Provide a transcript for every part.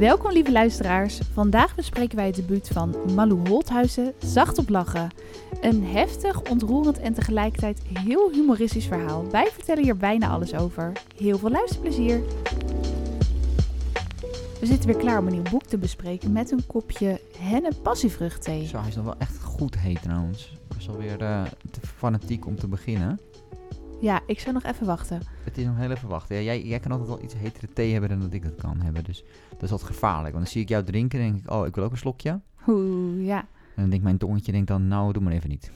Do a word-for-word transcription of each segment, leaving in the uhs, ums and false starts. Welkom lieve luisteraars, vandaag bespreken wij het debuut van Malou Holthuizen, Zacht op lachen. Een heftig, ontroerend en tegelijkertijd heel humoristisch verhaal. Wij vertellen hier bijna alles over. Heel veel luisterplezier! We zitten weer klaar om een nieuw boek te bespreken met een kopje henneppassievruchtthee. Zo, hij is nog wel echt goed heet trouwens. Ik was alweer uh, te fanatiek om te beginnen. Ja, ik zou nog even wachten. Het is nog heel even wachten. Ja, jij, jij kan altijd wel iets hetere thee hebben dan dat ik dat kan hebben. Dus dat is altijd gevaarlijk. Want dan zie ik jou drinken en denk ik, oh, ik wil ook een slokje. Oeh, ja. En dan denkt mijn tongetje, denk dan, nou, doe maar even niet.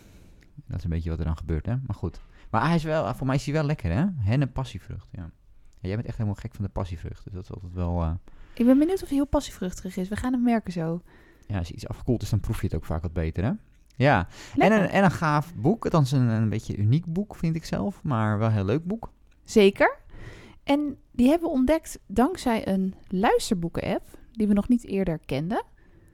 Dat is een beetje wat er dan gebeurt, hè. Maar goed. Maar hij is wel, voor mij is hij wel lekker, hè. Henne passievrucht, ja. Ja, jij bent echt helemaal gek van de passievrucht. Dus dat is altijd wel... Uh... Ik ben benieuwd of hij heel passievruchtig is. We gaan het merken zo. Ja, als iets afgekoeld is, dan proef je het ook vaak wat beter, hè. Ja, en een, en een gaaf boek. Althans een, een beetje uniek boek, vind ik zelf. Maar wel een heel leuk boek. Zeker. En die hebben we ontdekt dankzij een luisterboeken-app... die we nog niet eerder kenden.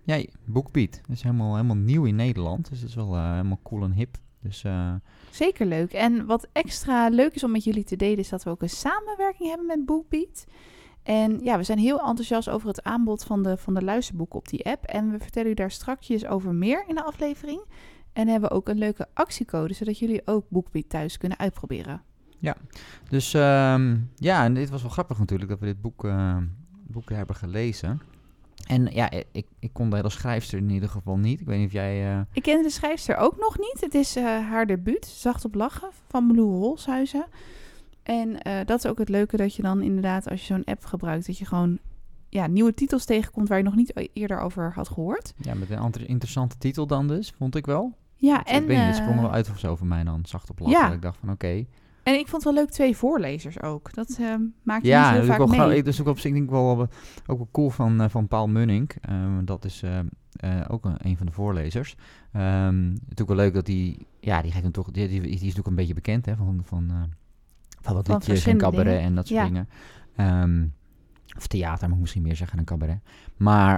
Ja, Bookbeat. Dat is helemaal, helemaal nieuw in Nederland. Dus dat is wel uh, helemaal cool en hip. Dus, uh... Zeker leuk. En wat extra leuk is om met jullie te delen... is dat we ook een samenwerking hebben met Bookbeat... En ja, we zijn heel enthousiast over het aanbod van de, van de luisterboeken op die app. En we vertellen u daar straks over meer in de aflevering. En hebben ook een leuke actiecode, zodat jullie ook Bookbeat thuis kunnen uitproberen. Ja, dus um, ja, en dit was wel grappig natuurlijk, dat we dit boek, uh, boek hebben gelezen. En ja, ik, ik kon de hele schrijfster in ieder geval niet. Ik weet niet of jij... Uh... Ik ken de schrijfster ook nog niet. Het is uh, haar debuut, Zacht op lachen, van Malou Holthuizen. En uh, dat is ook het leuke dat je dan inderdaad, als je zo'n app gebruikt... dat je gewoon ja, nieuwe titels tegenkomt waar je nog niet eerder over had gehoord. Ja, met een interessante titel dan dus, vond ik wel. Ja, dat en... Ik weet niet, het sprong wel uit of zo voor mij dan, Zacht op lachen. Ja. Ik dacht van, oké. Okay. En ik vond het wel leuk, twee voorlezers ook. Dat uh, maakt je ja, niet heel vaak mee. Ja, dat is ook op zich denk ik wel, ook wel cool van, uh, van Paul de Munnik. Uh, dat is uh, uh, ook een, een van de voorlezers. Um, natuurlijk wel leuk dat die... Ja, die, gaat hem toch, die, die, die is natuurlijk een beetje bekend hè, van... van uh, Van wat liedjes en cabaret dingen. En dat soort ja. dingen. Um, of theater, moet ik misschien meer zeggen dan cabaret. Maar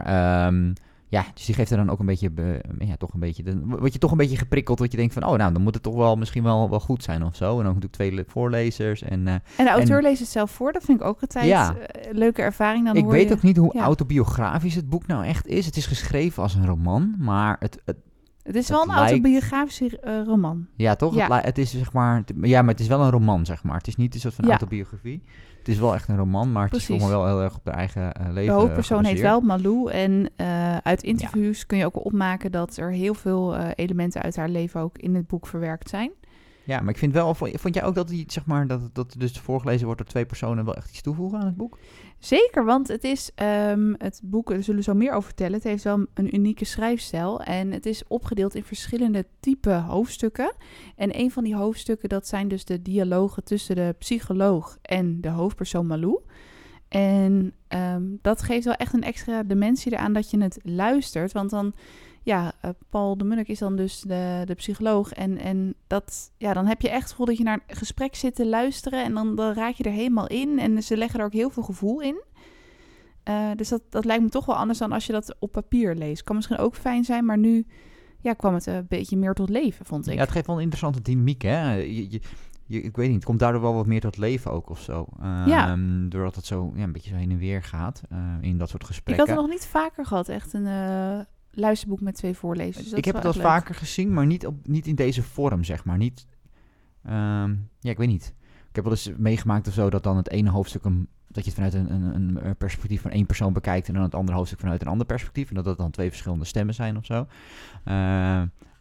um, ja, dus die geeft er dan ook een beetje... Be, ja, toch een beetje... Dan word je toch een beetje geprikkeld dat je denkt van... Oh, nou, dan moet het toch wel misschien wel, wel goed zijn of zo. En dan natuurlijk twee voorlezers. En, uh, en de auteur en, leest het zelf voor. Dat vind ik ook altijd ja. uh, leuke ervaring. Dan ik hoor weet je, ook niet hoe ja. autobiografisch het boek nou echt is. Het is geschreven als een roman, maar het... het Het is wel het een lijkt... autobiografische uh, roman. Ja, toch? Ja. Het, li- het is zeg maar... T- ja, maar het is wel een roman, zeg maar. Het is niet een soort van ja. autobiografie. Het is wel echt een roman, maar het Precies. is gewoon wel heel erg op de eigen uh, leven. De hoofdpersoon heet wel Malou. En uh, uit interviews ja. kun je ook opmaken dat er heel veel uh, elementen uit haar leven ook in het boek verwerkt zijn. Ja, maar ik vind wel... Vond jij ook dat die, zeg maar, dat, dat dus voorgelezen wordt door twee personen wel echt iets toevoegen aan het boek? Zeker, want het is um, het boek, daar zullen we zo meer over vertellen. Het heeft wel een unieke schrijfstijl en het is opgedeeld in verschillende type hoofdstukken. En een van die hoofdstukken, dat zijn dus de dialogen tussen de psycholoog en de hoofdpersoon Malou. En um, dat geeft wel echt een extra dimensie eraan dat je het luistert, want dan... Ja, uh, Paul de Munnik is dan dus de, de psycholoog. En, en dat, ja, dan heb je echt het gevoel dat je naar een gesprek zit te luisteren. En dan, dan raak je er helemaal in. En ze leggen er ook heel veel gevoel in. Uh, dus dat, dat lijkt me toch wel anders dan als je dat op papier leest. Kan misschien ook fijn zijn, maar nu ja, kwam het een beetje meer tot leven, vond ik. Ja, het geeft wel een interessante dynamiek, hè? Je, je, je, ik weet niet, het komt daardoor wel wat meer tot leven ook of zo. Uh, ja. Um, doordat het zo ja, een beetje zo heen en weer gaat uh, in dat soort gesprekken. Ik had het nog niet vaker gehad, echt een... Uh, luisterboek met twee voorlezers. Dus ik heb het al vaker gezien, maar niet, op, niet in deze vorm, zeg maar. Niet, um, ja, ik weet niet. Ik heb wel eens meegemaakt of zo dat dan het ene hoofdstuk... Een, dat je het vanuit een, een, een perspectief van één persoon bekijkt... en dan het andere hoofdstuk vanuit een ander perspectief. En dat dat dan twee verschillende stemmen zijn of zo. Uh,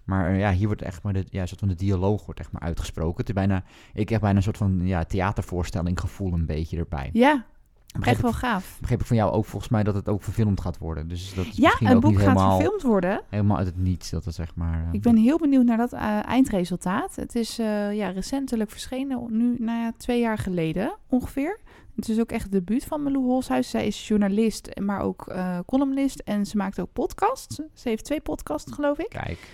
maar ja, hier wordt echt maar... De, ja, soort van de dialoog wordt echt maar uitgesproken. Het is bijna, ik heb bijna een soort van ja, theatervoorstelling gevoel een beetje erbij. Ja, Begreep echt wel ik, gaaf. Begreep ik van jou ook volgens mij dat het ook verfilmd gaat worden. Dus dat is ja, misschien een ook boek niet gaat helemaal, verfilmd worden. Helemaal uit het niets. Dat het zeg maar, uh, ik ben heel benieuwd naar dat uh, eindresultaat. Het is uh, ja, recentelijk verschenen, nu nou ja, twee jaar geleden ongeveer. Het is ook echt het debuut van Malou Holthuizen. Zij is journalist, maar ook uh, columnist. En ze maakt ook podcasts. Ze heeft twee podcasts, geloof ik. Kijk.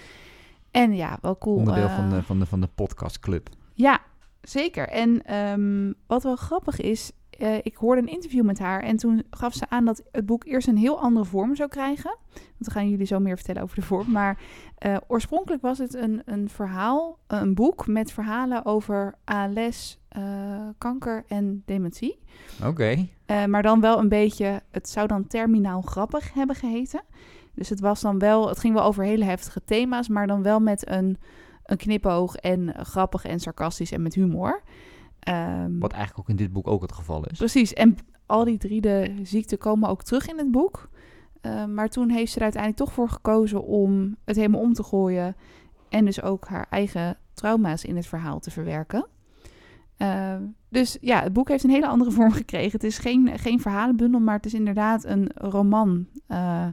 En ja, wel cool. Onderdeel uh, van de, van de, van de podcastclub. Ja, zeker. En um, wat wel grappig is... Uh, ik hoorde een interview met haar en toen gaf ze aan dat het boek eerst een heel andere vorm zou krijgen. Want we gaan jullie zo meer vertellen over de vorm. Maar uh, oorspronkelijk was het een, een verhaal, een boek met verhalen over A L S, uh, kanker en dementie. Oké. Okay. Uh, maar dan wel een beetje, het zou dan terminaal grappig hebben geheten. Dus het was dan wel, het ging wel over hele heftige thema's, maar dan wel met een, een knipoog en grappig en sarcastisch en met humor. Um, Wat eigenlijk ook in dit boek ook het geval is. Precies, en al die drie de ziekten komen ook terug in het boek. Uh, maar toen heeft ze er uiteindelijk toch voor gekozen om het helemaal om te gooien. En dus ook haar eigen trauma's in het verhaal te verwerken. Uh, dus ja, het boek heeft een hele andere vorm gekregen. Het is geen, geen verhalenbundel, maar het is inderdaad een roman uh,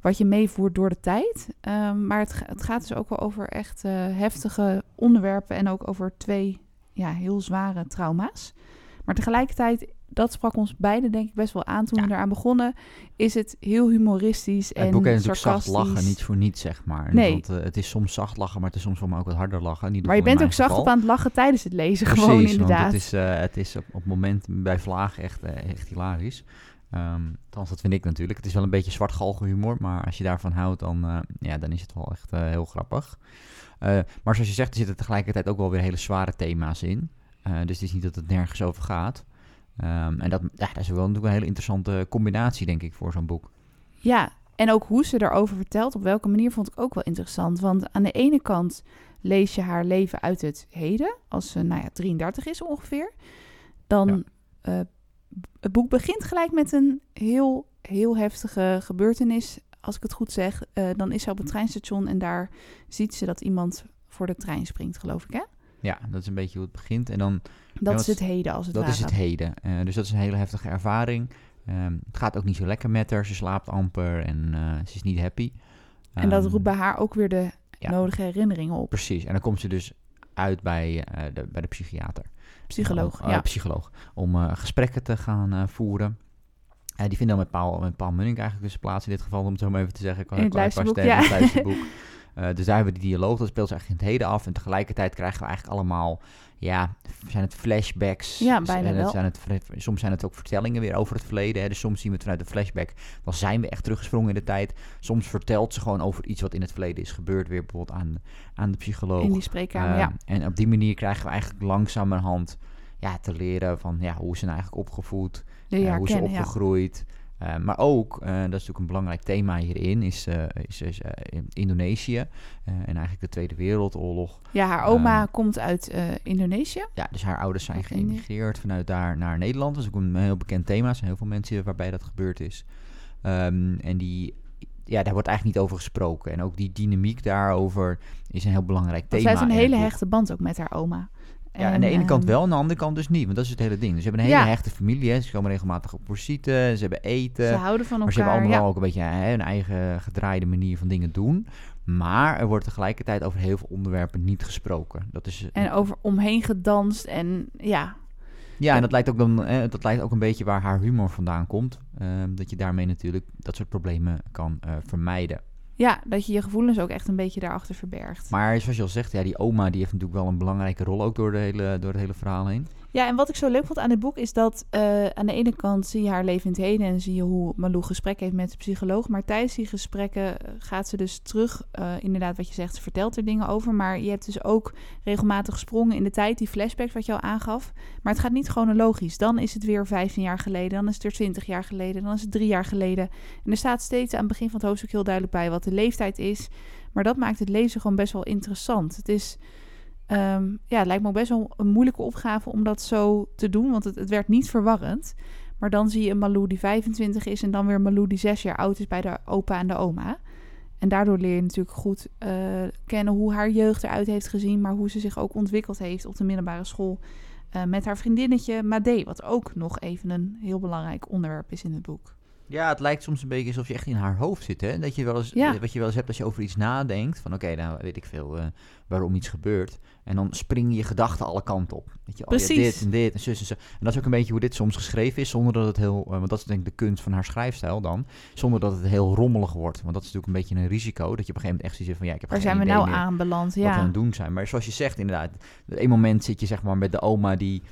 wat je meevoert door de tijd. Uh, maar het, het gaat dus ook wel over echt uh, heftige onderwerpen en ook over twee ja, heel zware trauma's. Maar tegelijkertijd, dat sprak ons beiden denk ik best wel aan toen ja. we eraan begonnen, is het heel humoristisch en sarcastisch. Het boek heeft natuurlijk zacht lachen, niet voor niets zeg maar. Nee. Want, uh, het is soms zacht lachen, maar het is soms voor mij ook wat harder lachen. Niet maar je bent ook zacht geval. op aan het lachen tijdens het lezen. Precies, gewoon inderdaad. Want het is, uh, het is op, op het moment bij Vlaag echt, uh, echt hilarisch. Um, althans, dat vind ik natuurlijk. Het is wel een beetje zwartgalgenhumor, maar als je daarvan houdt, dan, uh, ja, dan is het wel echt uh, heel grappig. Uh, maar zoals je zegt, er zitten tegelijkertijd ook wel weer hele zware thema's in. Uh, dus het is niet dat het nergens over gaat. Um, en dat, ja, dat is wel natuurlijk een hele interessante combinatie, denk ik, voor zo'n boek. Ja, en ook hoe ze daarover vertelt, op welke manier, vond ik ook wel interessant. Want aan de ene kant lees je haar leven uit het heden, als ze nou ja, drieëndertig is ongeveer. Dan, ja. uh, het boek begint gelijk met een heel, heel heftige gebeurtenis, als ik het goed zeg. Uh, dan is ze op het treinstation en daar ziet ze dat iemand voor de trein springt, geloof ik, hè? Ja, dat is een beetje hoe het begint. En dan, dat ja, is het heden als het dat ware. Dat is het heden. Uh, dus dat is een hele heftige ervaring. Um, het gaat ook niet zo lekker met haar. Ze slaapt amper en uh, ze is niet happy. Um, en dat roept bij haar ook weer de ja, nodige herinneringen op. Precies. En dan komt ze dus uit bij, uh, de, bij de psychiater. Psycholoog, uh, ja. Uh, psycholoog. Om uh, gesprekken te gaan uh, voeren. Uh, die vinden dan met Paul, met Paul Munnik eigenlijk dus plaats in dit geval. Om het zo maar even te zeggen. In het luisterboek, ja. In het luisterboek. Uh, dus daar hebben we die dialoog, dat speelt ze eigenlijk in het heden af. En tegelijkertijd krijgen we eigenlijk allemaal, ja, zijn het flashbacks. Ja, bijna wel. Zijn het, soms zijn het ook vertellingen weer over het verleden. Hè. Dus soms zien we het vanuit de flashback, dan zijn we echt teruggesprongen in de tijd. Soms vertelt ze gewoon over iets wat in het verleden is gebeurd. Weer bijvoorbeeld aan, aan de psycholoog. In die spreekkamer, uh, ja. En op die manier krijgen we eigenlijk langzamerhand ja, te leren van ja, hoe is ze nou eigenlijk opgevoed. Uh, hoe is ze opgegroeid. Ja. Uh, maar ook, uh, dat is natuurlijk een belangrijk thema hierin, is, uh, is, is uh, Indonesië uh, en eigenlijk de Tweede Wereldoorlog. Ja, haar oma um, komt uit uh, Indonesië. Ja, dus haar ouders zijn geëmigreerd vanuit daar naar Nederland. Dat is ook een heel bekend thema. Er zijn heel veel mensen waarbij dat gebeurd is. Um, en die, ja, daar wordt eigenlijk niet over gesproken. En ook die dynamiek daarover is een heel belangrijk thema. Zij heeft een hele hechte band ook met haar oma. Ja, aan de ene kant wel, aan de andere kant dus niet. Want dat is het hele ding. Dus ze hebben een hele ja. hechte familie. Hè. Ze komen regelmatig op visite, ze hebben eten. Ze houden van elkaar. Maar ze hebben allemaal ja. ook een beetje hè, een eigen gedraaide manier van dingen doen. Maar er wordt tegelijkertijd over heel veel onderwerpen niet gesproken. Dat is, en over omheen gedanst en ja. Ja, en dat lijkt ook, dan, hè, dat lijkt ook een beetje waar haar humor vandaan komt. Uh, dat je daarmee natuurlijk dat soort problemen kan uh, vermijden. Ja, dat je je gevoelens ook echt een beetje daarachter verbergt. Maar zoals je al zegt, ja, die oma die heeft natuurlijk wel een belangrijke rol ook door, de hele, door het hele verhaal heen. Ja, en wat ik zo leuk vond aan dit boek is dat uh, aan de ene kant zie je haar leven in het heden en zie je hoe Malou gesprek heeft met de psycholoog. Maar tijdens die gesprekken gaat ze dus terug, uh, inderdaad wat je zegt, ze vertelt er dingen over. Maar je hebt dus ook regelmatig sprongen in de tijd, die flashbacks wat je al aangaf. Maar het gaat niet chronologisch. Dan is het weer vijftien jaar geleden, dan is het weer twintig jaar geleden, dan is het drie jaar geleden. En er staat steeds aan het begin van het hoofdstuk heel duidelijk bij wat de leeftijd is. Maar dat maakt het lezen gewoon best wel interessant. Het is... Um, ja, het lijkt me ook best wel een moeilijke opgave om dat zo te doen, want het, het werd niet verwarrend. Maar dan zie je een Malou die vijfentwintig is en dan weer Malou die zes jaar oud is bij de opa en de oma. En daardoor leer je natuurlijk goed uh, kennen hoe haar jeugd eruit heeft gezien, maar hoe ze zich ook ontwikkeld heeft op de middelbare school uh, met haar vriendinnetje Made, wat ook nog even een heel belangrijk onderwerp is in het boek. Ja, het lijkt soms een beetje alsof je echt in haar hoofd zit. Hè? Dat je wel eens, ja. Wat je wel eens hebt als je over iets nadenkt. Van oké, okay, nou weet ik veel uh, waarom iets gebeurt. En dan springen je gedachten alle kanten op. Weet je, oh, precies. Ja, dit en dit en zus en zo. En dat is ook een beetje hoe dit soms geschreven is. Zonder dat het heel, uh, want dat is denk ik de kunst van haar schrijfstijl dan. Zonder dat het heel rommelig wordt. Want dat is natuurlijk een beetje een risico. Dat je op een gegeven moment echt zoiets van ja, ik heb geen idee meer. Waar zijn we nou aanbeland? Ja. Wat we aan het doen zijn. Maar zoals je zegt inderdaad. Op een moment zit je zeg maar met de oma die...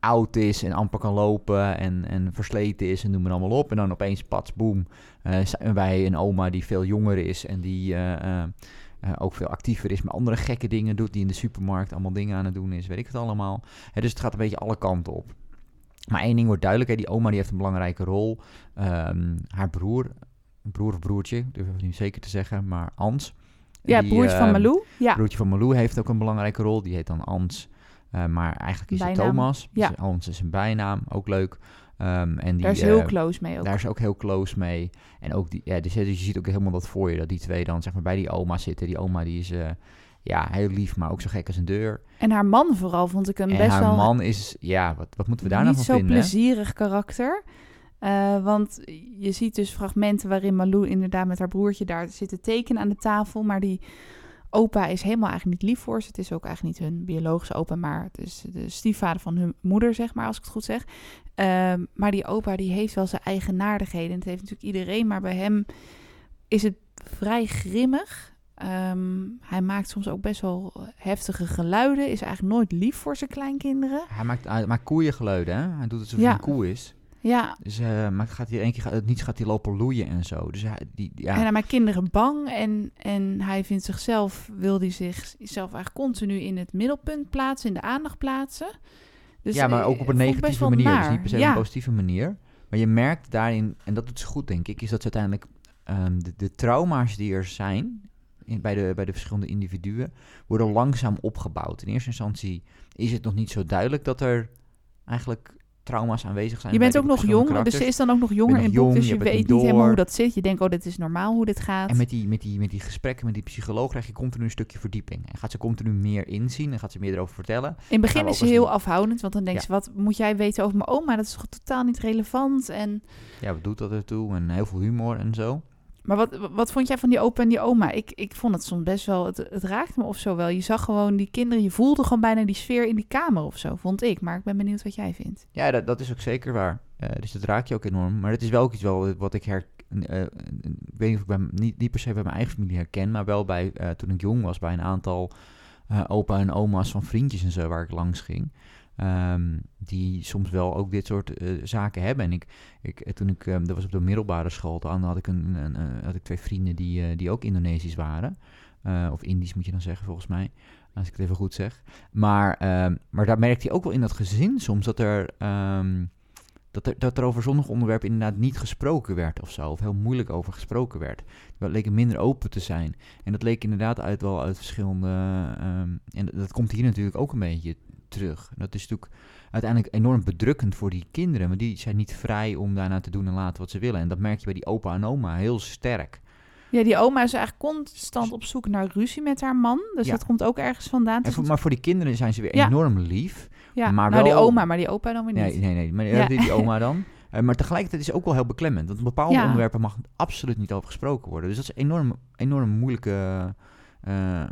oud is en amper kan lopen en, en versleten is en noem maar allemaal op. En dan opeens, pats, boem, uh, zijn wij een oma die veel jonger is en die uh, uh, uh, ook veel actiever is, maar andere gekke dingen doet, die in de supermarkt allemaal dingen aan het doen is, weet ik het allemaal. Hè, dus het gaat een beetje alle kanten op. Maar één ding wordt duidelijk, hè, die oma die heeft een belangrijke rol. Um, haar broer, broer of broertje, durf ik niet zeker te zeggen, maar Ans. Ja, die, broertje uh, van Malou. Ja. Broertje van Malou heeft ook een belangrijke rol, die heet dan Ans. Uh, maar eigenlijk is bijnaam. Het Thomas. Ja. Dus Ans is een bijnaam, ook leuk. Um, en die, daar is heel uh, close mee ook. Daar is ook heel close mee. En ook die, ja, dus, dus je ziet ook helemaal dat voor je, dat die twee dan zeg maar bij die oma zitten. Die oma die is... Uh, Ja, heel lief, maar ook zo gek als een deur. En haar man vooral vond ik hem en best haar wel... haar man is... Ja, wat, wat moeten we daar nou van vinden? Niet zo plezierig karakter. Uh, want je ziet dus fragmenten waarin Malou inderdaad met haar broertje... daar zit te tekenen aan de tafel. Maar die opa is helemaal eigenlijk niet lief voor ze. Het is ook eigenlijk niet hun biologische opa... maar het is de stiefvader van hun moeder, zeg maar, als ik het goed zeg. Uh, maar die opa die heeft wel zijn eigenaardigheden. En dat heeft natuurlijk iedereen, maar bij hem is het vrij grimmig... Um, hij maakt soms ook best wel heftige geluiden. Is eigenlijk nooit lief voor zijn kleinkinderen. Hij maakt, hij maakt koeiengeluiden, hè? Hij doet het alsof ja. hij een koe is. Ja. Dus, uh, maar gaat hij één keer gaat, niet gaat hij lopen loeien en zo. Dus hij, die, ja. En hij maakt kinderen bang. En, en hij vindt zichzelf, wil hij zichzelf eigenlijk continu in het middelpunt plaatsen. In de aandacht plaatsen. Dus, ja, maar ook op een negatieve manier. Naar. Dus niet per se ja. een positieve manier. Maar je merkt daarin, en dat doet ze goed denk ik, is dat ze uiteindelijk um, de, de trauma's die er zijn... In, bij, de, bij de verschillende individuen, worden langzaam opgebouwd. In eerste instantie is het nog niet zo duidelijk dat er eigenlijk trauma's aanwezig zijn. Je bent ook nog jong, karakters. Dus ze is dan ook nog jonger in boek, dus je, je weet niet door. helemaal hoe dat zit. Je denkt, oh, dit is normaal hoe dit gaat. En met die, met die, met die gesprekken met die psycholoog krijg je continu een stukje verdieping. En gaat ze continu meer inzien en gaat ze meer erover vertellen. In het begin is ze heel afhoudend, want dan denkt ja. ze, wat moet jij weten over mijn oma? Dat is toch totaal niet relevant? En... Ja, wat doet dat ertoe? En heel veel humor en zo. Maar wat, wat vond jij van die opa en die oma? Ik, ik vond het soms best wel... Het, het raakte me of zo wel. Je zag gewoon die kinderen... Je voelde gewoon bijna die sfeer in die kamer of zo, vond ik. Maar ik ben benieuwd wat jij vindt. Ja, dat, dat is ook zeker waar. Uh, dus dat raakt je ook enorm. Maar het is wel ook iets wel wat ik her... Uh, ik weet niet of ik bij, niet, niet per se bij mijn eigen familie herken... maar wel bij uh, toen ik jong was... bij een aantal uh, opa en oma's van vriendjes en zo... waar ik langs ging... Um, die soms wel ook dit soort uh, zaken hebben. En ik, ik, toen ik, um, dat was op de middelbare school, dan had ik, een, een, een, had ik twee vrienden die, uh, die ook Indonesisch waren. Uh, of Indisch moet je dan zeggen, volgens mij. Als ik het even goed zeg. Maar, um, maar daar merkte je ook wel in dat gezin soms dat er, um, dat er, dat er over sommige onderwerpen inderdaad niet gesproken werd of zo. Of heel moeilijk over gesproken werd. Dat leek minder open te zijn. En dat leek inderdaad uit wel uit verschillende... Um, en dat, dat komt hier natuurlijk ook een beetje... terug. En dat is natuurlijk uiteindelijk enorm bedrukkend voor die kinderen, want die zijn niet vrij om daarna te doen en laten wat ze willen. En dat merk je bij die opa en oma heel sterk. Ja, die oma is eigenlijk constant op zoek naar ruzie met haar man, dus ja. dat komt ook ergens vandaan. En voor, maar voor die kinderen zijn ze weer ja. enorm lief. Ja, maar nou wel... die oma, maar die opa dan weer niet. Nee, nee, nee, maar ja. die, die oma dan. Uh, maar tegelijkertijd is het ook wel heel beklemmend, want bepaalde ja. onderwerpen mag absoluut niet over gesproken worden. Dus dat is enorm, enorm moeilijke... Uh,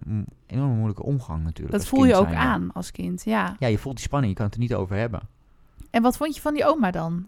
enorm moeilijke omgang natuurlijk. Dat voel je ook aan als kind, ja. Ja, je voelt die spanning, je kan het er niet over hebben. En wat vond je van die oma dan?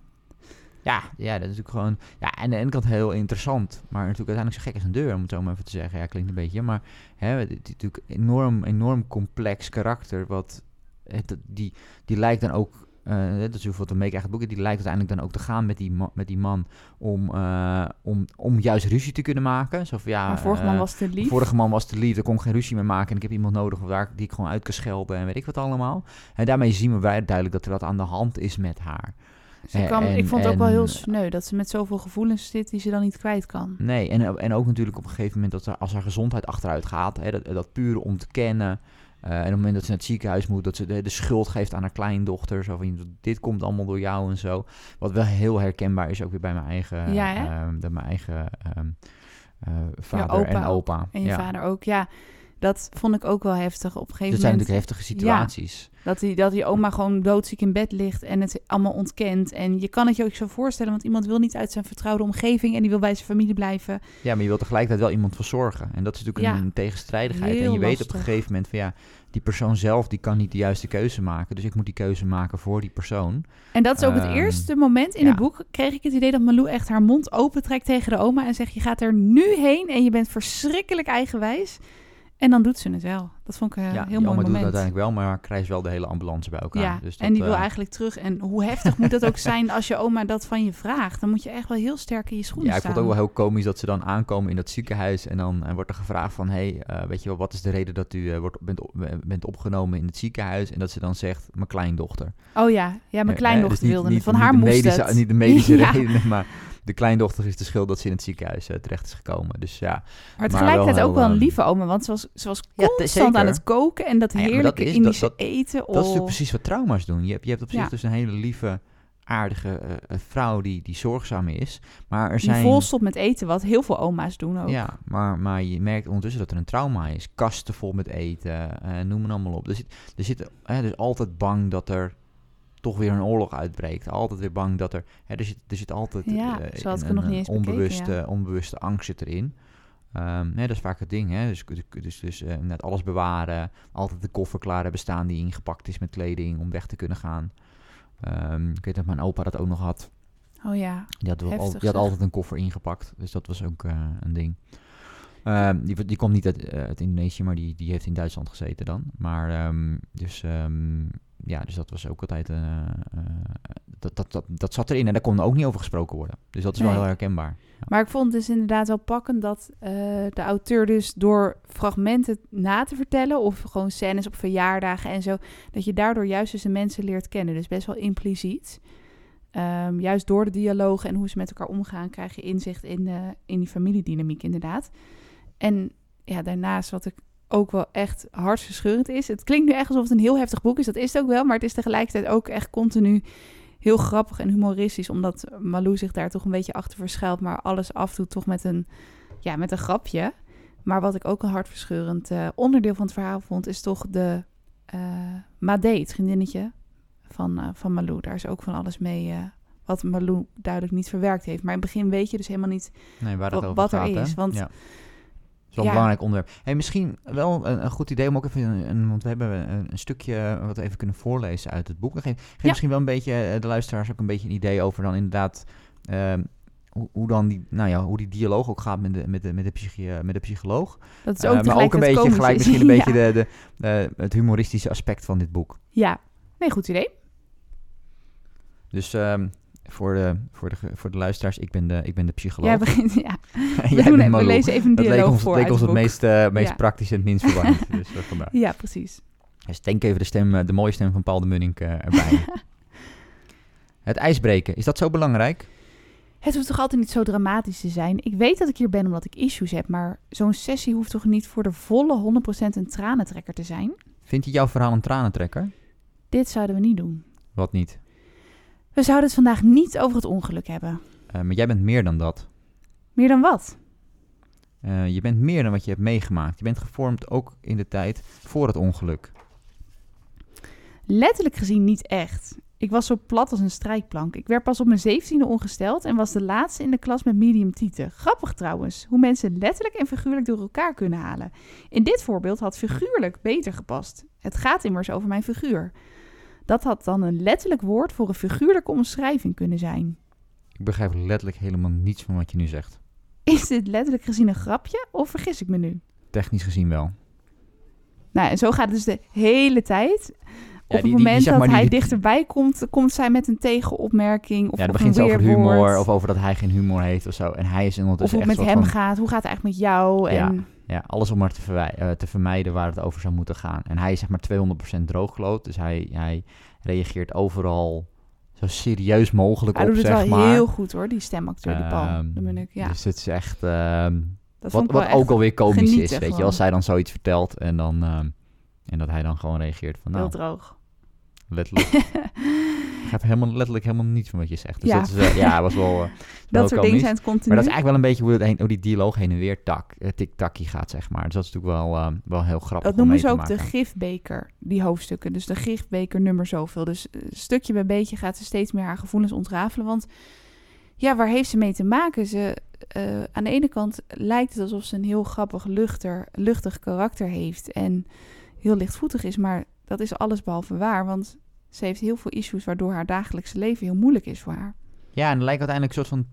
Ja, ja dat is natuurlijk gewoon... Ja, aan de ene kant heel interessant, maar natuurlijk uiteindelijk zo gek als een deur, om het zo maar even te zeggen. Ja, klinkt een beetje, maar hè, het is natuurlijk enorm, enorm complex karakter, wat het, die, die lijkt dan ook... Uh, dat is wat de Made eigenlijk boeken, die lijkt uiteindelijk dan ook te gaan met die, ma- met die man om, uh, om, om juist ruzie te kunnen maken. Zo van, ja, maar vorige uh, man was te lief. Vorige man was te lief, daar kon ik geen ruzie meer maken en ik heb iemand nodig waar, die ik gewoon uit kan schelden en weet ik wat allemaal. En daarmee zien we duidelijk dat er wat aan de hand is met haar. Ze kan, en, ik vond het en, ook wel heel sneu dat ze met zoveel gevoelens zit die ze dan niet kwijt kan. Nee, en, en ook natuurlijk op een gegeven moment dat er, als haar gezondheid achteruit gaat, hè, dat, dat pure ontkennen... Uh, en op het moment dat ze naar het ziekenhuis moet, dat ze de, de schuld geeft aan haar kleindochter. Zo van, dit komt allemaal door jou en zo. Wat wel heel herkenbaar is, ook weer bij mijn eigen, ja, hè? Uh, bij mijn eigen uh, uh, vader opa en opa. En je ja. vader ook, ja. Dat vond ik ook wel heftig op een gegeven moment. Dat zijn natuurlijk heftige situaties. Ja, dat, die, dat die oma gewoon doodziek in bed ligt en het allemaal ontkent. En je kan het je ook zo voorstellen, want iemand wil niet uit zijn vertrouwde omgeving en die wil bij zijn familie blijven. Ja, maar je wil tegelijkertijd wel iemand verzorgen. En dat is natuurlijk ja, een tegenstrijdigheid. En je lastig. weet op een gegeven moment van ja, die persoon zelf die kan niet de juiste keuze maken. Dus ik moet die keuze maken voor die persoon. En dat is ook um, het eerste moment in ja. het boek kreeg ik het idee dat Malou echt haar mond opentrekt tegen de oma en zegt je gaat er nu heen en je bent verschrikkelijk eigenwijs. En dan doet ze het wel. Dat vond ik uh, ja, heel mooi moment. Ja, doet het uiteindelijk wel, maar krijgt wel de hele ambulance bij elkaar. Ja, dus dat, en die uh... wil eigenlijk terug. En hoe heftig moet dat ook zijn als je oma dat van je vraagt? Dan moet je echt wel heel sterk in je schoenen ja, staan. Ja, ik vond het ook wel heel komisch dat ze dan aankomen in dat ziekenhuis. En dan en wordt er gevraagd van, hé, hey, uh, weet je wel, wat is de reden dat u uh, wordt, bent, op, bent opgenomen in het ziekenhuis? En dat ze dan zegt, mijn kleindochter. Oh ja, ja mijn kleindochter uh, dus wilde niet, van niet haar moest medische, het. Niet de medische ja. redenen, maar... De kleindochter is de schuld dat ze in het ziekenhuis uh, terecht is gekomen. Dus ja. Maar tegelijkertijd ook wel een lieve oma, want ze was, ze was constant ja, aan het koken en dat heerlijke ja, dat is, Indische dat, dat, eten. Oh. Dat is natuurlijk precies wat trauma's doen. Je hebt, je hebt op zich ja. dus een hele lieve, aardige uh, vrouw die, die zorgzaam is. Maar er zijn... Die vol stond met eten, wat heel veel oma's doen ook. Ja, maar, maar je merkt ondertussen dat er een trauma is. Kasten vol met eten, uh, noem het allemaal op. Er zit, er zit uh, dus altijd bang dat er... toch weer een oorlog uitbreekt. Altijd weer bang dat er... Hè, er, zit, er zit altijd ja, uh, een, nog niet eens onbewuste, bekeken, ja. onbewuste angst zit erin. Um, nee, dat is vaak het ding. Hè? Dus, dus, dus uh, net alles bewaren. Altijd de koffer klaar hebben staan die ingepakt is met kleding... om weg te kunnen gaan. Um, ik weet dat mijn opa dat ook nog had. Oh ja, Die had, heftig, al, die had altijd een koffer ingepakt. Dus dat was ook uh, een ding. Um, die, die komt niet uit, uh, uit Indonesië, maar die, die heeft in Duitsland gezeten dan. Maar um, dus... Um, Ja, dus dat was ook altijd... Uh, uh, dat, dat, dat, dat zat erin en daar kon ook niet over gesproken worden. Dus dat is nee. wel heel herkenbaar. Ja. Maar ik vond het dus inderdaad wel pakkend dat uh, de auteur dus door fragmenten na te vertellen... of gewoon scènes op verjaardagen en zo... dat je daardoor juist dus de mensen leert kennen. Dus best wel impliciet. Um, juist door de dialogen en hoe ze met elkaar omgaan... krijg je inzicht in, de, in die familiedynamiek inderdaad. En ja, daarnaast wat ik... ook wel echt hartverscheurend is. Het klinkt nu echt alsof het een heel heftig boek is. Dat is het ook wel, maar het is tegelijkertijd ook echt continu heel grappig en humoristisch, omdat Malou zich daar toch een beetje achter verschuilt, maar alles afdoet toch met een, ja, met een grapje. Maar wat ik ook een hartverscheurend uh, onderdeel van het verhaal vond, is toch de uh, Made, het vriendinnetje van, uh, van Malou. Daar is ook van alles mee... Uh, wat Malou duidelijk niet verwerkt heeft. Maar in het begin weet je dus helemaal niet nee, waar dat w- over wat gaat, er is. Hè? Want... Ja. Dat is wel een ja. belangrijk onderwerp. Hey, misschien wel een, een goed idee om ook even... Een, een, want we hebben een, een stukje wat we even kunnen voorlezen uit het boek. Geef, geef ja. misschien wel een beetje de luisteraars ook een beetje een idee over dan inderdaad... Um, hoe, hoe dan die, nou ja, hoe die dialoog ook gaat met de, met de, met de, psychi- met de psycholoog. Dat is ook uh, maar ook een beetje gelijk misschien een ja. beetje de, de, de, het humoristische aspect van dit boek. Ja, nee, goed idee. Dus... Um, Voor de, voor, de, voor de luisteraars, ik ben de, ik ben de psycholoog. Jij begint, ja. Jij we, doen, we lezen even een dialoog dat leek ons, voor. Dat leek ons het, het meest, uh, meest ja. praktisch en het minst verwarrend. Dus vandaar. Ja, precies. Dus denk even de, stem, de mooie stem van Paul de Munnik uh, erbij. Het ijsbreken, is dat zo belangrijk? Het hoeft toch altijd niet zo dramatisch te zijn? Ik weet dat ik hier ben omdat ik issues heb, maar zo'n sessie hoeft toch niet voor de volle honderd procent een tranentrekker te zijn? Vindt je jouw verhaal een tranentrekker? Dit zouden we niet doen. Wat niet? We zouden het vandaag niet over het ongeluk hebben. Uh, maar jij bent meer dan dat. Meer dan wat? Uh, je bent meer dan wat je hebt meegemaakt. Je bent gevormd ook in de tijd voor het ongeluk. Letterlijk gezien niet echt. Ik was zo plat als een strijkplank. Ik werd pas op mijn zeventiende ongesteld en was de laatste in de klas met medium tieten. Grappig trouwens, hoe mensen letterlijk en figuurlijk door elkaar kunnen halen. In dit voorbeeld had figuurlijk beter gepast. Het gaat immers over mijn figuur. Dat had dan een letterlijk woord voor een figuurlijke omschrijving kunnen zijn. Ik begrijp letterlijk helemaal niets van wat je nu zegt. Is dit letterlijk gezien een grapje of vergis ik me nu? Technisch gezien wel. Nou, en zo gaat het dus de hele tijd. Ja, op die, het moment die, die, dat maar, die, hij dichterbij komt, komt zij met een tegenopmerking. Of ja, dan begint ze over humor of over dat hij geen humor heeft of zo. En hij is ondertussen echt... Of hoe het met hem van... gaat, hoe gaat het eigenlijk met jou? Ja. En... Ja, alles om maar te, verwij- uh, te vermijden waar het over zou moeten gaan. En hij is zeg maar tweehonderd procent drooggeloot. Dus hij, hij reageert overal zo serieus mogelijk hij op, zeg maar. Hij doet het wel heel goed, hoor, die stemacteur, die Paul de Munnik. Ja. Dus het is echt... Uh, wat wat echt ook alweer komisch genieten, is, weet gewoon. je. Als zij dan zoiets vertelt en, dan, uh, en dat hij dan gewoon reageert van... Nou, heel droog. Letterlijk. Ik heb helemaal, letterlijk helemaal niets van wat je zegt. Dus ja. dat is, uh, ja, was wel... Uh, dat wel soort dingen zijn het continu. Maar dat is eigenlijk wel een beetje hoe, het heen, hoe die dialoog heen en weer tak, uh, tik-takkie gaat, zeg maar. Dus dat is natuurlijk wel, uh, wel heel grappig. Dat noemen ze ook maken. de gifbeker, die hoofdstukken. Dus de gifbeker nummer zoveel. Dus uh, stukje bij beetje gaat ze steeds meer haar gevoelens ontrafelen. Want ja, waar heeft ze mee te maken? Ze, uh, aan de ene kant lijkt het alsof ze een heel grappig, luchter, luchtig karakter heeft. En heel lichtvoetig is, maar dat is allesbehalve waar, want... Ze heeft heel veel issues waardoor haar dagelijkse leven heel moeilijk is voor haar. Ja, en er lijkt uiteindelijk een soort van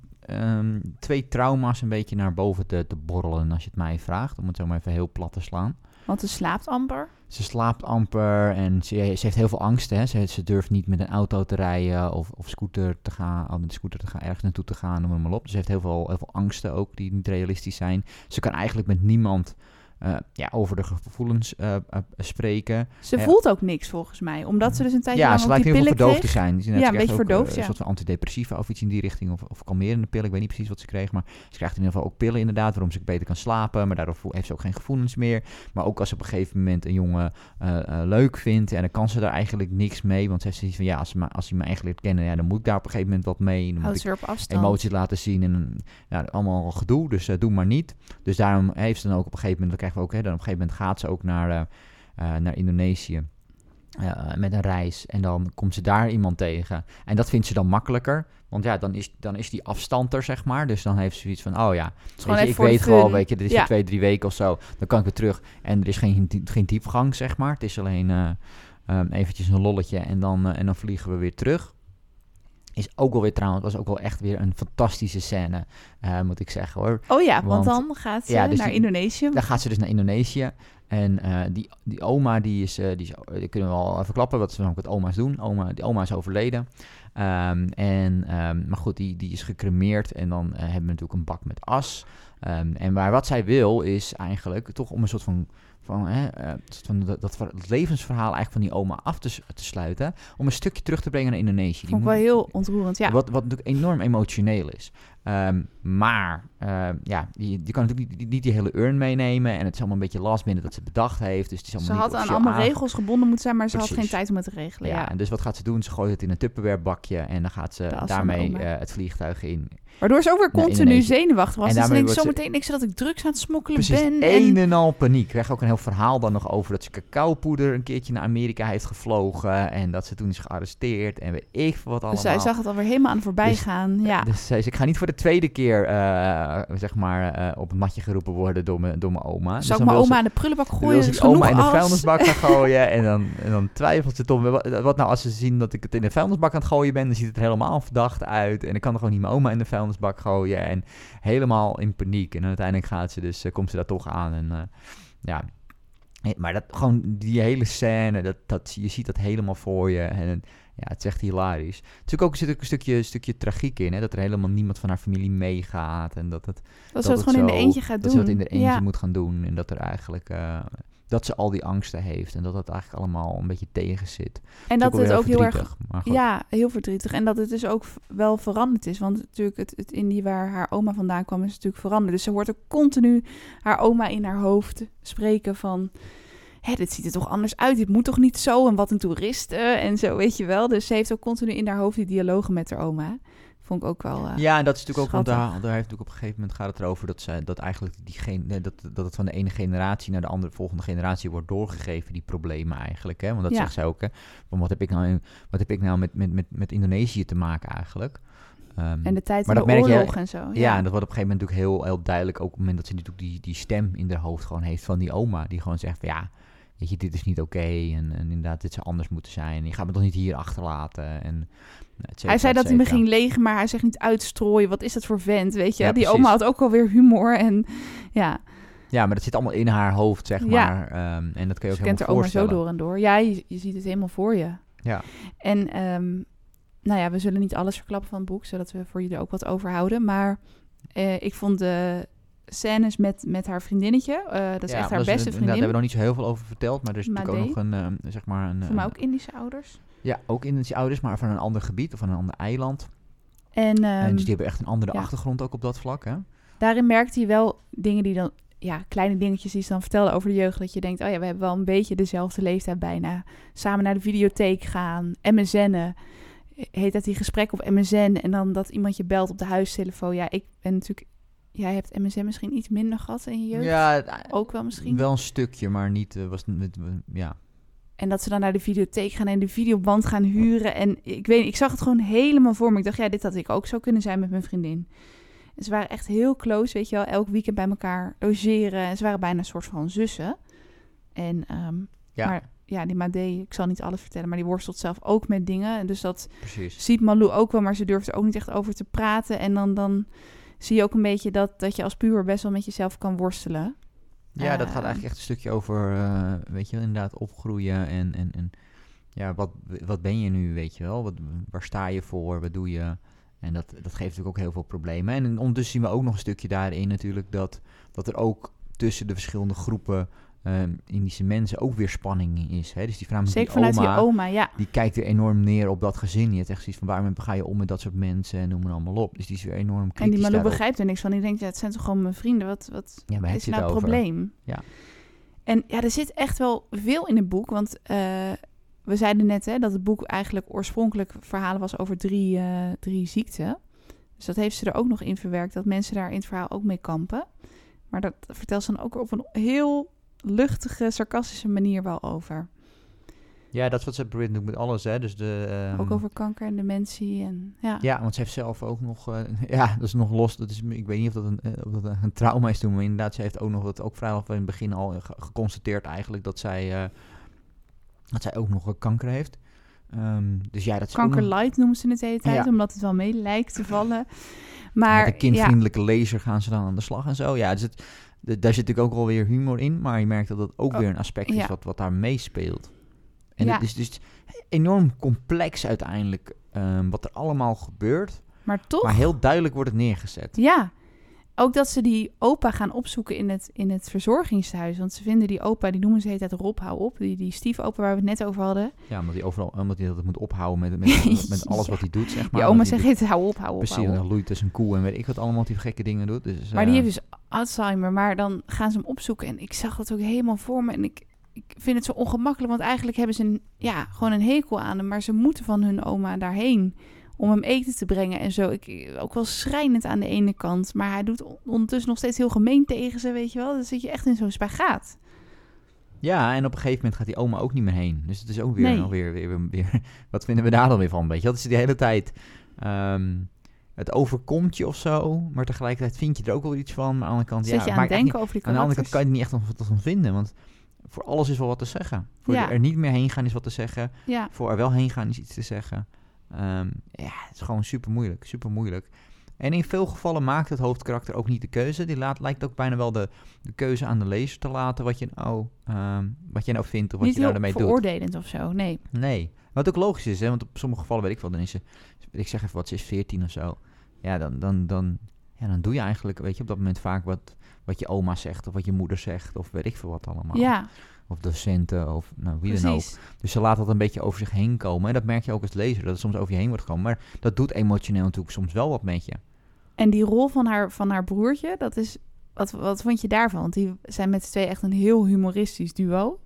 um, twee trauma's een beetje naar boven te, te borrelen, als je het mij vraagt. Om het zo maar even heel plat te slaan. Want ze slaapt amper. Ze slaapt amper en ze, ze heeft heel veel angst. Hè. Ze, ze durft niet met een auto te rijden of, of scooter te gaan, of met de scooter te gaan, ergens naartoe te gaan, noem het maar op. Dus ze heeft heel veel, heel veel angsten ook die niet realistisch zijn. Ze kan eigenlijk met niemand uh, ja, over de gevoelens uh, uh, spreken. Ze uh, voelt ook niks volgens mij, omdat ze dus een tijdje ja, lang op die pillen kreeg. Ja, ze lijkt heel veel verdoofd kreeg. te zijn. Ze ja, een beetje verdoofd, uh, ja. Een soort van antidepressiva of iets in die richting, of, of kalmerende pillen. Ik weet niet precies wat ze kreeg, maar ze krijgt in ieder geval ook pillen inderdaad, waarom ze beter kan slapen, maar daardoor heeft ze ook geen gevoelens meer. Maar ook als ze op een gegeven moment een jongen uh, uh, leuk vindt, en dan kan ze daar eigenlijk niks mee, want ze heeft zoiets van, ja, als ze, me, als ze me eigenlijk leert kennen, ja, dan moet ik daar op een gegeven moment wat mee. Dan moet ze ik op emoties laten zien en ja, allemaal gedoe, dus uh, doe maar niet. Dus daarom heeft ze dan ook op een gegeven moment, dan krijgen we ook, hè, dan op een gegeven moment gaat ze ook naar, uh, uh, naar Indonesië uh, met een reis. En dan komt ze daar iemand tegen. En dat vindt ze dan makkelijker. Want ja, dan is, dan is die afstander, zeg maar. Dus dan heeft ze zoiets van, oh ja, weet je, ik weet gewoon, weet je, dit is ja. twee, drie weken of zo. Dan kan ik weer terug. En er is geen, geen diepgang, zeg maar. Het is alleen uh, um, eventjes een lolletje en dan, uh, en dan vliegen we weer terug. Is ook wel weer trouwens, was ook wel echt weer een fantastische scène, uh, moet ik zeggen hoor. Oh ja, want, want dan gaat ze ja, dus naar die, Indonesië. Dan gaat ze dus naar Indonesië. En uh, die, die oma, die is, uh, die, is uh, die kunnen we al verklappen wat ze dan ook met oma's doen. Oma, die oma is overleden. Um, en, um, maar goed, die, die is gecremeerd en dan uh, hebben we natuurlijk een bak met as. Um, en waar wat zij wil is eigenlijk toch om een soort van... Van, hè, uh, van dat, dat, dat levensverhaal eigenlijk van die oma af te, te sluiten, om een stukje terug te brengen naar Indonesië. Vond ik wel heel ontroerend, ja. Wat, wat natuurlijk enorm emotioneel is. Um, maar, uh, ja, je kan natuurlijk niet, niet die hele urn meenemen en het is allemaal een beetje last minute dat ze bedacht heeft. Dus het is allemaal ze niet had aan allemaal regels gebonden moeten zijn, maar ze Precies. had geen tijd om het te regelen. Ja, ja, en dus wat gaat ze doen? Ze gooit het in een Tupperware bakje en dan gaat ze daarmee uh, het vliegtuig in. Waardoor ze ook weer continu zenuwachtig was. En dus ze denkt zometeen, ze... ik zeg dat ik drugs aan het smokkelen Precies, ben. Precies, een en... en al paniek. Ik kreeg ook een heel verhaal dan nog over dat ze cacaopoeder een keertje naar Amerika heeft gevlogen. En dat ze toen is gearresteerd en weet ik wat allemaal. Dus zij zag het alweer helemaal aan voorbij dus, gaan. Ja. Dus zei ze, ik ga niet voor de tweede keer uh, zeg maar, uh, op het matje geroepen worden door mijn oma. Zou dus ik mijn oma ze, in de prullenbak gooien? Dus ik oma in de vuilnisbak gaan gooien. En dan, en dan twijfelt ze toch. Wat nou als ze zien dat ik het in de vuilnisbak aan het gooien ben? Dan ziet het er helemaal verdacht uit. En ik kan er gewoon niet mijn oma in de vuilnisbak bak gooien en helemaal in paniek. En uiteindelijk gaat ze dus, uh, komt ze daar toch aan. En uh, ja, maar dat gewoon die hele scène, dat, dat, je ziet dat helemaal voor je. En ja, het is echt hilarisch. Natuurlijk ook zit ook een stukje, een stukje tragiek in, hè, dat er helemaal niemand van haar familie meegaat. En dat het dat ze dat gewoon zo, in de eentje gaat dat doen. Dat ze dat in de eentje ja. moet gaan doen. En dat er eigenlijk... Uh, dat ze al die angsten heeft en dat het eigenlijk allemaal een beetje tegen zit. En dat, dat het ook heel erg... Ja, heel verdrietig. En dat het dus ook wel veranderd is. Want natuurlijk het, het Indië waar haar oma vandaan kwam is natuurlijk veranderd. Dus ze hoort ook continu haar oma in haar hoofd spreken van... Hé, dit ziet er toch anders uit, dit moet toch niet zo? En wat een toeristen en zo, weet je wel. Dus ze heeft ook continu in haar hoofd die dialogen met haar oma. Vond ik ook wel uh, ja, en dat is natuurlijk schattig. Ook, want daar, daar heeft natuurlijk op een gegeven moment gaat het erover dat ze dat eigenlijk die geen dat, dat het van de ene generatie naar de andere volgende generatie wordt doorgegeven, die problemen eigenlijk. Hè? Want dat ja. zegt zij ook, hè? Van wat heb ik nou, wat heb ik nou met, met, met, met Indonesië te maken eigenlijk? Um, en de tijd van de oorlog merk je, en zo. Ja. ja, en dat wordt op een gegeven moment natuurlijk heel, heel duidelijk, ook op het moment dat ze natuurlijk die, die stem in haar hoofd gewoon heeft van die oma, die gewoon zegt van ja, weet je, dit is niet oké okay, en, en inderdaad, dit zou anders moeten zijn. Je gaat me toch niet hier achterlaten en... Cetera, hij zei dat hij me ging leeg, maar hij zegt niet uitstrooien. Wat is dat voor vent, weet je? Ja, die precies. oma had ook alweer humor en ja. Ja, maar dat zit allemaal in haar hoofd, zeg maar. Ja. Um, en dat kun je dus ook je helemaal voorstellen. Je kent haar oma zo door en door. Ja, je, je ziet het helemaal voor je. Ja. En um, nou ja, we zullen niet alles verklappen van het boek, zodat we voor jullie ook wat overhouden. Maar uh, ik vond de scènes met, met haar vriendinnetje, uh, dat is ja, echt haar beste vriendin. Daar hebben we nog niet zo heel veel over verteld, maar er is Made. Natuurlijk ook nog een, uh, zeg maar een... Voor mij ook Indische ouders. Ja, ook Indische ouders, maar van een ander gebied of van een ander eiland. En, um, en dus die hebben echt een andere ja. achtergrond ook op dat vlak, hè? Daarin merkt hij wel dingen die dan... Ja, kleine dingetjes die ze dan vertelden over de jeugd. Dat je denkt, oh ja, we hebben wel een beetje dezelfde leeftijd bijna. Samen naar de videotheek gaan, M S N'en. Heet dat die gesprekken op M S N? En dan dat iemand je belt op de huistelefoon. Ja, ik ben natuurlijk... Jij hebt M S N misschien iets minder gehad in je jeugd? Ja, ook wel misschien? Wel een stukje, maar niet... Uh, was, uh, ja... En dat ze dan naar de videotheek gaan en de videoband gaan huren. En ik weet ik zag het gewoon helemaal voor me. Ik dacht, ja, dit had ik ook zo kunnen zijn met mijn vriendin. En ze waren echt heel close, weet je wel. Elk weekend bij elkaar logeren. En ze waren bijna een soort van zussen. En, um, ja. Maar ja, die Made, ik zal niet alles vertellen, maar die worstelt zelf ook met dingen. Dus dat Precies. ziet Malou ook wel, maar ze durft er ook niet echt over te praten. En dan, dan zie je ook een beetje dat, dat je als puber best wel met jezelf kan worstelen. Ja, uh, dat gaat eigenlijk echt een stukje over, uh, weet je wel, inderdaad opgroeien en, en, en ja, wat, wat ben je nu, weet je wel? Wat, waar sta je voor? Wat doe je? En dat, dat geeft natuurlijk ook heel veel problemen. En ondertussen zien we ook nog een stukje daarin natuurlijk dat, dat er ook tussen de verschillende groepen um, Indische mensen ook weer spanning is. Hè? Dus die vraag Zeker die vanuit oma, die oma, ja. Die kijkt er enorm neer op dat gezin. Je hebt echt zoiets van, waarom ga je om met dat soort mensen en noem het allemaal op. Dus die is weer enorm kritisch. En die Malou begrijpt er niks van. Die denkt, ja, het zijn toch gewoon mijn vrienden. Wat, wat ja, is nou het probleem? Ja. En ja, er zit echt wel veel in het boek, want... Uh, we zeiden net hè, dat het boek eigenlijk oorspronkelijk verhalen was over drie, uh, drie ziekten. Dus dat heeft ze er ook nog in verwerkt. Dat mensen daar in het verhaal ook mee kampen. Maar dat vertelt ze dan ook op een heel luchtige, sarcastische manier wel over. Ja, dat is wat ze probeert doet met alles. Hè. Dus de, um... ook over kanker en dementie. En, ja. ja, want ze heeft zelf ook nog... Uh, ja, dat is nog los. Dat is, ik weet niet of dat, een, uh, of dat een trauma is toen. Maar inderdaad, ze heeft ook nog dat ook vrijwel in het begin al ge- geconstateerd eigenlijk dat zij... Uh, dat zij ook nog kanker heeft. Um, dus ja, dat is kanker nog... light noemen ze het de hele tijd, ja. Omdat het wel mee lijkt te vallen. Maar met een kindvriendelijke ja. lezer gaan ze dan aan de slag en zo. Ja, dus het, de, daar zit natuurlijk ook wel weer humor in. Maar je merkt dat dat ook oh, weer een aspect ja. is wat, wat daar meespeelt. En ja. het is dus enorm complex uiteindelijk um, wat er allemaal gebeurt. Maar toch... Maar heel duidelijk wordt het neergezet. Ja, ook dat ze die opa gaan opzoeken in het, in het verzorgingshuis. Want ze vinden die opa, die noemen ze de hele tijd Rob, hou op. Die, die stiefopa waar we het net over hadden. Ja, omdat hij overal omdat hij dat moet ophouden met, met, met alles ja. wat hij doet, zeg maar. Die oma zegt, heet, hou op, hou op. Precies, dan loeit tussen een koe en weet ik wat allemaal, wat die gekke dingen doet. Dus, maar uh, die heeft dus Alzheimer, maar dan gaan ze hem opzoeken. En ik zag dat ook helemaal voor me. En ik, ik vind het zo ongemakkelijk, want eigenlijk hebben ze een, ja, gewoon een hekel aan hem. Maar ze moeten van hun oma daarheen. Om hem eten te brengen en zo. Ik, ook wel schrijnend aan de ene kant. Maar hij doet ondertussen nog steeds heel gemeen tegen ze, weet je wel. Dan zit je echt in zo'n spagaat. Ja, en op een gegeven moment gaat die oma ook niet meer heen. Dus het is ook weer... Nee. Alweer, weer, weer, weer, wat vinden we daar dan weer van, weet je? Dat is de hele tijd... Um, het overkomt je of zo. Maar tegelijkertijd vind je er ook wel iets van. Maar aan de andere kant... Zit ja, je aan het denken niet, over die karakters? Aan de andere kant kan je er niet echt wat van vinden. Want voor alles is wel wat te zeggen. Voor ja. er niet meer heen gaan is wat te zeggen. Ja. Voor er wel heen gaan is iets te zeggen. Um, ja, het is gewoon super moeilijk, super moeilijk. En in veel gevallen maakt het hoofdkarakter ook niet de keuze. Die laat, lijkt ook bijna wel de, de keuze aan de lezer te laten wat je nou, um, wat je nou vindt of wat niet je nou daarmee doet. Niet veroordelend of zo, nee. Nee, wat ook logisch is, hè, want op sommige gevallen weet ik wel, dan is ze, ik zeg even wat, ze is veertien of zo. Ja, dan, dan, dan, ja, dan doe je eigenlijk, weet je, op dat moment vaak wat, wat je oma zegt of wat je moeder zegt of weet ik veel wat allemaal. Ja. Of docenten, of nou, wie dan ook. Dus ze laat dat een beetje over zich heen komen. En dat merk je ook als lezer, dat het soms over je heen wordt gekomen. Maar dat doet emotioneel natuurlijk soms wel wat met je. En die rol van haar, van haar broertje, dat is, wat, wat vond je daarvan? Want die zijn met z'n twee echt een heel humoristisch duo.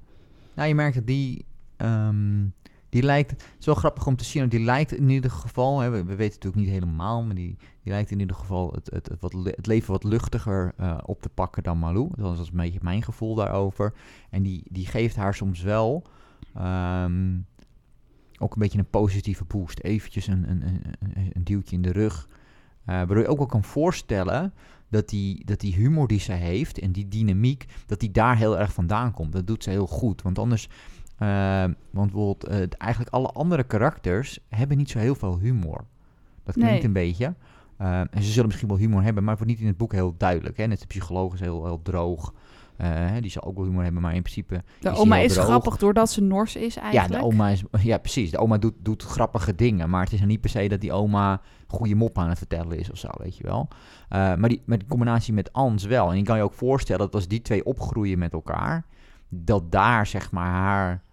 Nou, je merkt dat die, um, die lijkt... Het is wel grappig om te zien, die lijkt in ieder geval... Hè, we, we weten het natuurlijk niet helemaal, maar die, die lijkt in ieder geval... het, het, het, wat, het leven wat luchtiger uh, op te pakken dan Malou. Dat is een beetje mijn gevoel daarover. En die, die geeft haar soms wel... Um, ook een beetje een positieve boost. Eventjes een, een, een, een duwtje in de rug. Uh, waardoor je ook wel kan voorstellen... Dat die, dat die humor die ze heeft en die dynamiek... dat die daar heel erg vandaan komt. Dat doet ze heel goed, want anders... Uh, want bijvoorbeeld, uh, eigenlijk alle andere karakters hebben niet zo heel veel humor. Dat klinkt nee. een beetje. Uh, en ze zullen misschien wel humor hebben, maar het wordt niet in het boek heel duidelijk. Hè? Net de psycholoog is heel, heel droog. Uh, die zal ook wel humor hebben, maar in principe... De is oma is droog. Grappig doordat ze nors is eigenlijk. Ja, de oma is, ja precies. De oma doet, doet grappige dingen, maar het is niet per se dat die oma goede mop aan het vertellen is of zo, weet je wel. Uh, maar die met combinatie met Ans wel. En ik kan je ook voorstellen dat als die twee opgroeien met elkaar, dat daar zeg maar haar...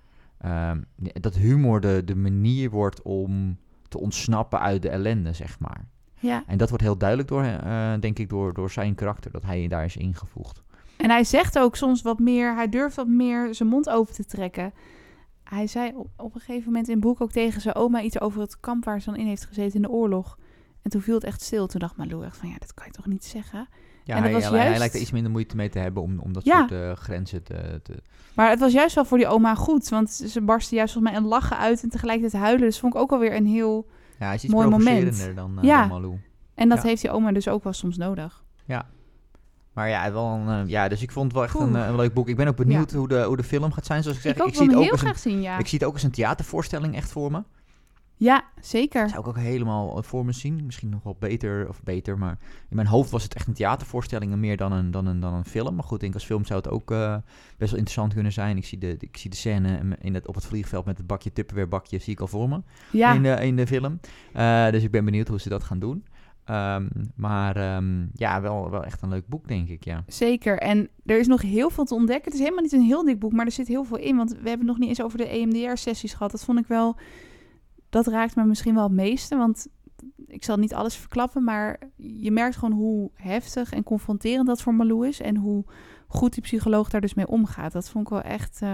Um, dat humor de, de manier wordt om te ontsnappen uit de ellende, zeg maar. Ja. En dat wordt heel duidelijk, door, uh, denk ik, door, door zijn karakter, dat hij daar is ingevoegd. En hij zegt ook soms wat meer, hij durft wat meer zijn mond open te trekken. Hij zei op, op een gegeven moment in het boek ook tegen zijn oma iets over het kamp waar ze dan in heeft gezeten in de oorlog. En toen viel het echt stil. Toen dacht Malou echt van, ja, dat kan je toch niet zeggen? Ja, en hij, was juist... hij lijkt er iets minder moeite mee te hebben om, om dat ja. soort uh, grenzen te, te... Maar het was juist wel voor die oma goed, want ze barstte juist volgens mij een lachen uit en tegelijkertijd huilen. Dus vond ik ook alweer een heel ja, hij is iets mooi moment. Dan, uh, ja, dan Malou. En dat ja. heeft die oma dus ook wel soms nodig. Ja, maar ja, wel een, uh, ja dus ik vond het wel echt een, uh, een leuk boek. Ik ben ook benieuwd ja. hoe, de, hoe de film gaat zijn, zoals ik zeg. Ik, ik, ik zie het ook heel graag een, zien, ja. Ik zie het ook als een theatervoorstelling echt voor me. Ja, zeker. Dat zou ik ook helemaal voor me zien. Misschien nog wel beter of beter. Maar in mijn hoofd was het echt een theatervoorstelling meer dan een, dan een, dan een film. Maar goed, ik denk als film zou het ook uh, best wel interessant kunnen zijn. Ik zie de, ik zie de scène in het, op het vliegveld met het bakje Tupperware bakje zie ik al voor me ja. in, de, in de film. Uh, dus ik ben benieuwd hoe ze dat gaan doen. Um, maar um, ja, wel, wel echt een leuk boek, denk ik, ja. Zeker, en er is nog heel veel te ontdekken. Het is helemaal niet een heel dik boek, maar er zit heel veel in. Want we hebben het nog niet eens over de E M D R-sessies gehad. Dat vond ik wel... Dat raakt me misschien wel het meeste, want ik zal niet alles verklappen, maar je merkt gewoon hoe heftig en confronterend dat voor Malou is en hoe goed die psycholoog daar dus mee omgaat. Dat vond ik wel echt, uh,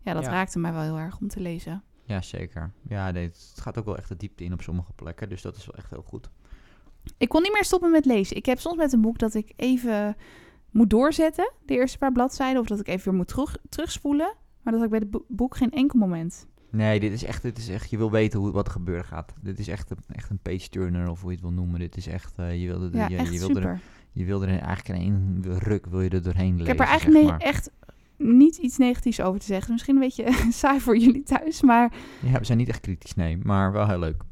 ja, dat ja. raakte mij wel heel erg om te lezen. Ja, zeker. Ja, nee, het gaat ook wel echt de diepte in op sommige plekken, dus dat is wel echt heel goed. Ik kon niet meer stoppen met lezen. Ik heb soms met een boek dat ik even moet doorzetten, de eerste paar bladzijden, of dat ik even weer moet terug, terugspoelen, maar dat had ik bij het boek geen enkel moment. Nee, dit is echt, dit is echt, je wil weten hoe, wat er gebeuren gaat. Dit is echt, echt een page-turner of hoe je het wil noemen. Dit is echt, uh, je wilde ja, je, je wilde er, je wilde er eigenlijk in één ruk wil je er doorheen lezen. Ik heb er eigenlijk zeg maar. nee, echt niet iets negatiefs over te zeggen. Misschien een beetje saai voor jullie thuis, maar... Ja, we zijn niet echt kritisch, nee, maar wel heel leuk.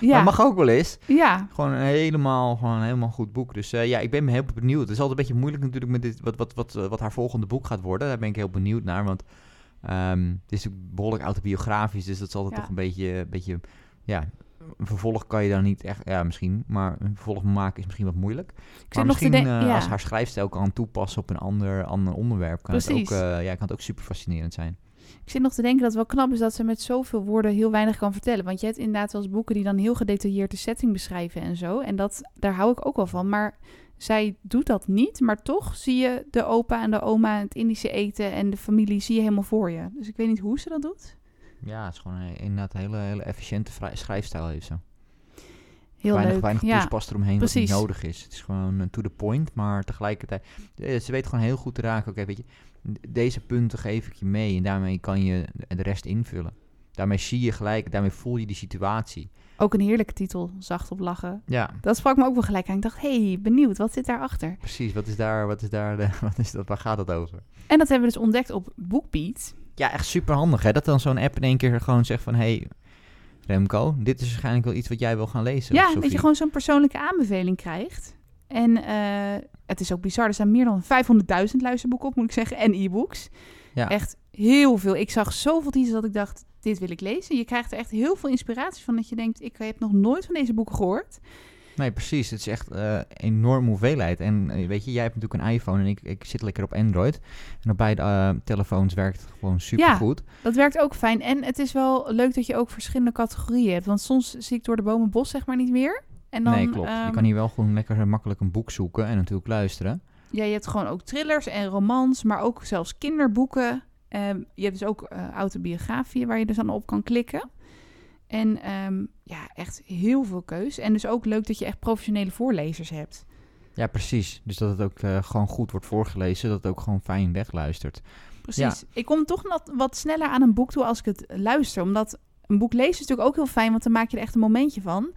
Ja. Maar mag ook wel eens. Ja. Gewoon een helemaal, gewoon een helemaal goed boek. Dus uh, ja, ik ben heel benieuwd. Het is altijd een beetje moeilijk natuurlijk met dit, wat, wat, wat, wat haar volgende boek gaat worden. Daar ben ik heel benieuwd naar, want... Um, het is natuurlijk behoorlijk autobiografisch, dus dat is altijd ja. toch een beetje, een beetje, ja, een vervolg kan je dan niet echt, ja, misschien, maar een vervolg maken is misschien wat moeilijk. Ik maar misschien nog deden, uh, ja. als haar schrijfstijl kan toepassen op een ander, ander onderwerp, kan het, ook, uh, ja, kan het ook super fascinerend zijn. Ik zit nog te denken dat het wel knap is dat ze met zoveel woorden heel weinig kan vertellen, want je hebt inderdaad wel eens boeken die dan heel gedetailleerd de setting beschrijven en zo, en dat, daar hou ik ook wel van, maar... Zij doet dat niet, maar toch zie je de opa en de oma en het Indische eten en de familie zie je helemaal voor je. Dus ik weet niet hoe ze dat doet. Ja, het is gewoon een, inderdaad een hele, hele efficiënte schrijfstijl heeft ze. Heel weinig, leuk. Weinig poespas ja, eromheen precies. Wat niet nodig is. Het is gewoon to the point, maar tegelijkertijd... Ze weet gewoon heel goed te raken. Oké, weet je, deze punten geef ik je mee en daarmee kan je de rest invullen. Daarmee zie je gelijk, daarmee voel je die situatie. Ook een heerlijke titel, Zacht op lachen. Ja. Dat sprak me ook wel gelijk aan. Ik dacht, hé, hey, benieuwd, wat zit daarachter? Precies, wat is daar, wat is daar, de, wat is dat, waar gaat dat over? En dat hebben we dus ontdekt op Bookbeat. Ja, echt superhandig, hè? Dat dan zo'n app in één keer gewoon zegt van, hé, hey, Remco, dit is waarschijnlijk wel iets wat jij wil gaan lezen. Ja, dat je gewoon zo'n persoonlijke aanbeveling krijgt. En uh, het is ook bizar, er staan meer dan vijfhonderdduizend luisterboeken op, moet ik zeggen, en e-books. Ja. Echt heel veel. Ik zag zoveel titels dat ik dacht... Dit wil ik lezen. Je krijgt er echt heel veel inspiratie van dat je denkt, ik heb nog nooit van deze boeken gehoord. Nee, precies. Het is echt een uh, enorme hoeveelheid. En uh, weet je, jij hebt natuurlijk een iPhone en ik, ik zit lekker op Android. En op beide uh, telefoons werkt het gewoon supergoed. Ja, dat werkt ook fijn. En het is wel leuk dat je ook verschillende categorieën hebt. Want soms zie ik door de bomen bos zeg maar niet meer. En dan, nee, klopt. Um... Je kan hier wel gewoon lekker makkelijk een boek zoeken en natuurlijk luisteren. Ja, je hebt gewoon ook thrillers en romans, maar ook zelfs kinderboeken. Um, je hebt dus ook uh, autobiografieën waar je dus aan op kan klikken. En um, ja, echt heel veel keus. En dus ook leuk dat je echt professionele voorlezers hebt. Ja, precies. Dus dat het ook uh, gewoon goed wordt voorgelezen. Dat het ook gewoon fijn wegluistert. Precies. Ja. Ik kom toch wat, wat sneller aan een boek toe als ik het luister. Omdat een boek lezen is natuurlijk ook heel fijn, want dan maak je er echt een momentje van.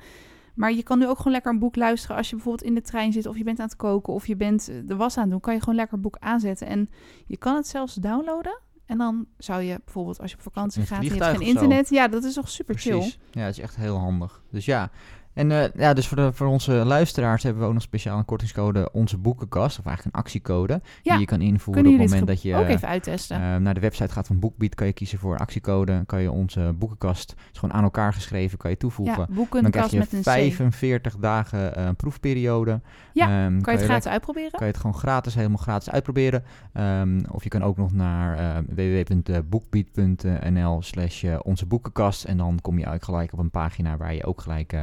Maar je kan nu ook gewoon lekker een boek luisteren als je bijvoorbeeld in de trein zit of je bent aan het koken of je bent de was aan het doen. Kan je gewoon lekker een boek aanzetten. En je kan het zelfs downloaden. En dan zou je bijvoorbeeld, als je op vakantie gaat, je hebt geen internet. Ja, dat is toch super chill. Precies. Ja, dat is echt heel handig. Dus ja. En uh, ja, dus voor, de, voor onze luisteraars hebben we ook nog speciaal een kortingscode Onze Boekenkast. Of eigenlijk een actiecode. Ja. Die je kan invoeren op het moment ge- dat je ook even uittesten. Uh, naar de website gaat van Bookbeat. Kan je kiezen voor actiecode. Kan je Onze Boekenkast, het is gewoon aan elkaar geschreven, kan je toevoegen. Ja, boekenkast dan krijg je met een vijfenveertig dagen uh, proefperiode. Ja, um, kan, kan je het gratis le- uitproberen. Kan je het gewoon gratis, helemaal gratis uitproberen. Um, of je kan ook nog naar uh, www.bookbeat.nl slash Onze Boekenkast. En dan kom je gelijk op een pagina waar je ook gelijk... Uh,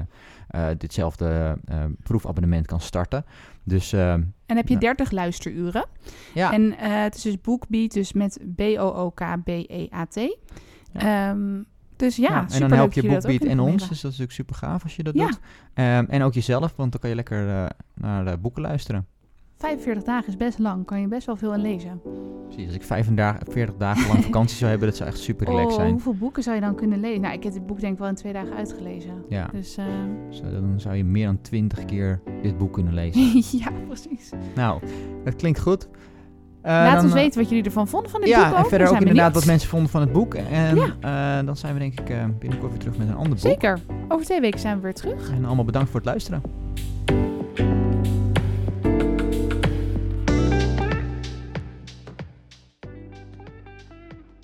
Uh, ditzelfde uh, proefabonnement kan starten. Dus, uh, en heb je dertig nou. luisteruren. Ja. En uh, het is dus Bookbeat, dus met B O O K B E A T. Ja. Um, dus ja, ja. En dan help je Bookbeat en ons, dus dat is natuurlijk super gaaf als je dat ja. doet. Um, en ook jezelf, want dan kan je lekker uh, naar uh, boeken luisteren. vijfenveertig dagen is best lang, kan je best wel veel aan lezen. Precies, als ik vijfenveertig dagen lang vakantie zou hebben, dat zou echt super relaxed oh, zijn. Hoeveel boeken zou je dan kunnen lezen? Nou, ik heb dit boek denk ik wel in twee dagen uitgelezen. Ja, dus, uh... Zo, dan zou je meer dan twintig keer dit boek kunnen lezen. Ja, precies. Nou, dat klinkt goed. Uh, Laat dan, ons weten wat jullie ervan vonden van dit ja, boek. Ja, en verder ook inderdaad benieuwd. Wat mensen vonden van het boek. En ja. uh, dan zijn we denk ik uh, binnenkort weer terug met een ander boek. Zeker. Over twee weken zijn we weer terug. En allemaal bedankt voor het luisteren.